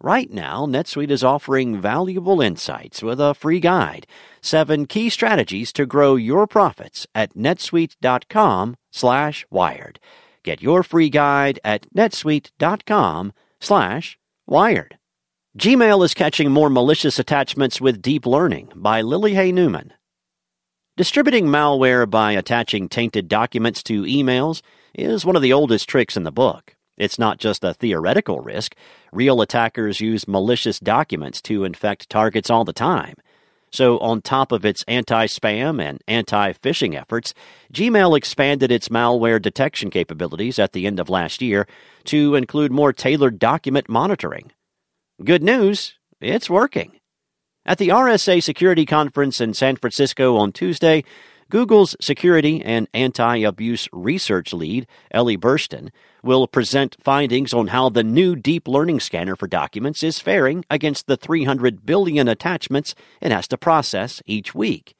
Right now, NetSuite is offering valuable insights with a free guide, 7 key strategies to grow your profits at netsuite.com/wired. Get your free guide at netsuite.com/wired. Gmail is catching more malicious attachments with Deep Learning by Lily Hay Newman. Distributing malware by attaching tainted documents to emails is one of the oldest tricks in the book. It's not just a theoretical risk. Real attackers use malicious documents to infect targets all the time. So on top of its anti-spam and anti-phishing efforts, Gmail expanded its malware detection capabilities at the end of last year to include more tailored document monitoring. Good news, it's working. At the RSA Security Conference in San Francisco on Tuesday, Google's security and anti-abuse research lead, Ellie Burstyn, will present findings on how the new deep learning scanner for documents is faring against the 300 billion attachments it has to process each week.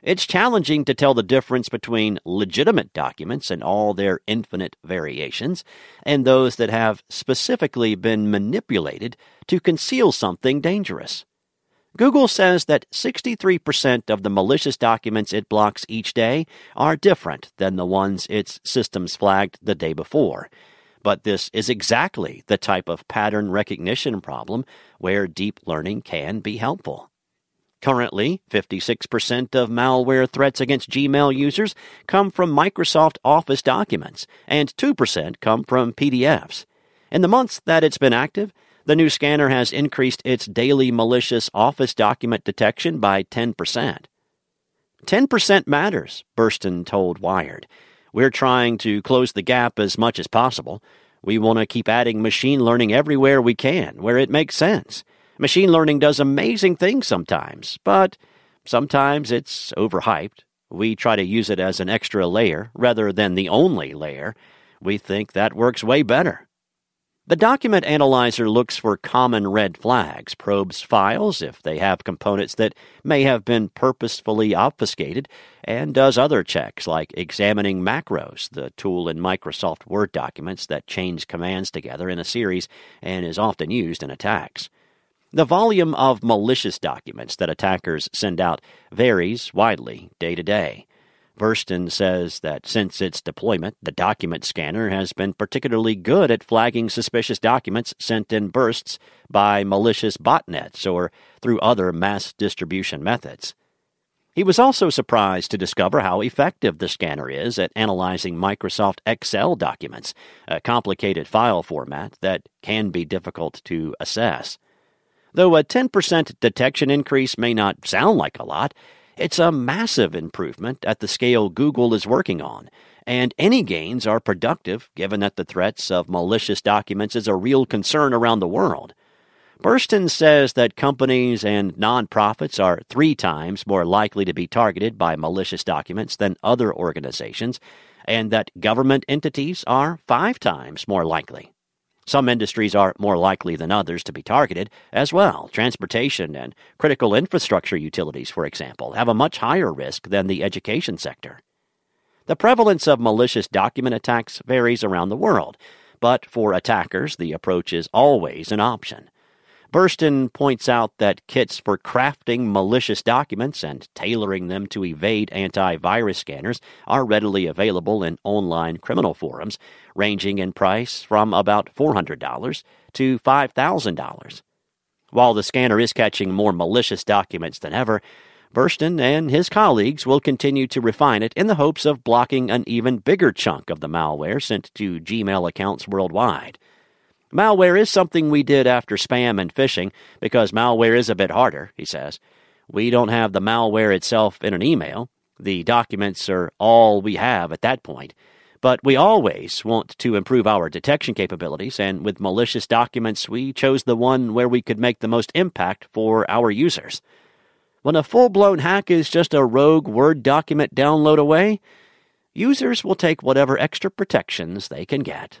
It's challenging to tell the difference between legitimate documents and all their infinite variations and those that have specifically been manipulated to conceal something dangerous. Google says that 63% of the malicious documents it blocks each day are different than the ones its systems flagged the day before. But this is exactly the type of pattern recognition problem where deep learning can be helpful. Currently, 56% of malware threats against Gmail users come from Microsoft Office documents, and 2% come from PDFs. In the months that it's been active, the new scanner has increased its daily malicious Office document detection by 10%. 10% matters, Burstyn told Wired. We're trying to close the gap as much as possible. We want to keep adding machine learning everywhere we can, where it makes sense. Machine learning does amazing things sometimes, but sometimes it's overhyped. We try to use it as an extra layer rather than the only layer. We think that works way better. The document analyzer looks for common red flags, probes files if they have components that may have been purposefully obfuscated, and does other checks like examining macros, the tool in Microsoft Word documents that chains commands together in a series and is often used in attacks. The volume of malicious documents that attackers send out varies widely day to day. Burstyn says that since its deployment, the document scanner has been particularly good at flagging suspicious documents sent in bursts by malicious botnets or through other mass distribution methods. He was also surprised to discover how effective the scanner is at analyzing Microsoft Excel documents, a complicated file format that can be difficult to assess. Though a 10% detection increase may not sound like a lot, it's a massive improvement at the scale Google is working on, and any gains are productive given that the threats of malicious documents is a real concern around the world. Burstyn says that companies and nonprofits are 3 times more likely to be targeted by malicious documents than other organizations, and that government entities are 5 times more likely. Some industries are more likely than others to be targeted as well. Transportation and critical infrastructure utilities, for example, have a much higher risk than the education sector. The prevalence of malicious document attacks varies around the world, but for attackers, the approach is always an option. Burstyn points out that kits for crafting malicious documents and tailoring them to evade antivirus scanners are readily available in online criminal forums, ranging in price from about $400 to $5,000. While the scanner is catching more malicious documents than ever, Burstyn and his colleagues will continue to refine it in the hopes of blocking an even bigger chunk of the malware sent to Gmail accounts worldwide. Malware is something we did after spam and phishing because malware is a bit harder, he says. We don't have the malware itself in an email. The documents are all we have at that point. But we always want to improve our detection capabilities, and with malicious documents, we chose the one where we could make the most impact for our users. When a full-blown hack is just a rogue Word document download away, users will take whatever extra protections they can get.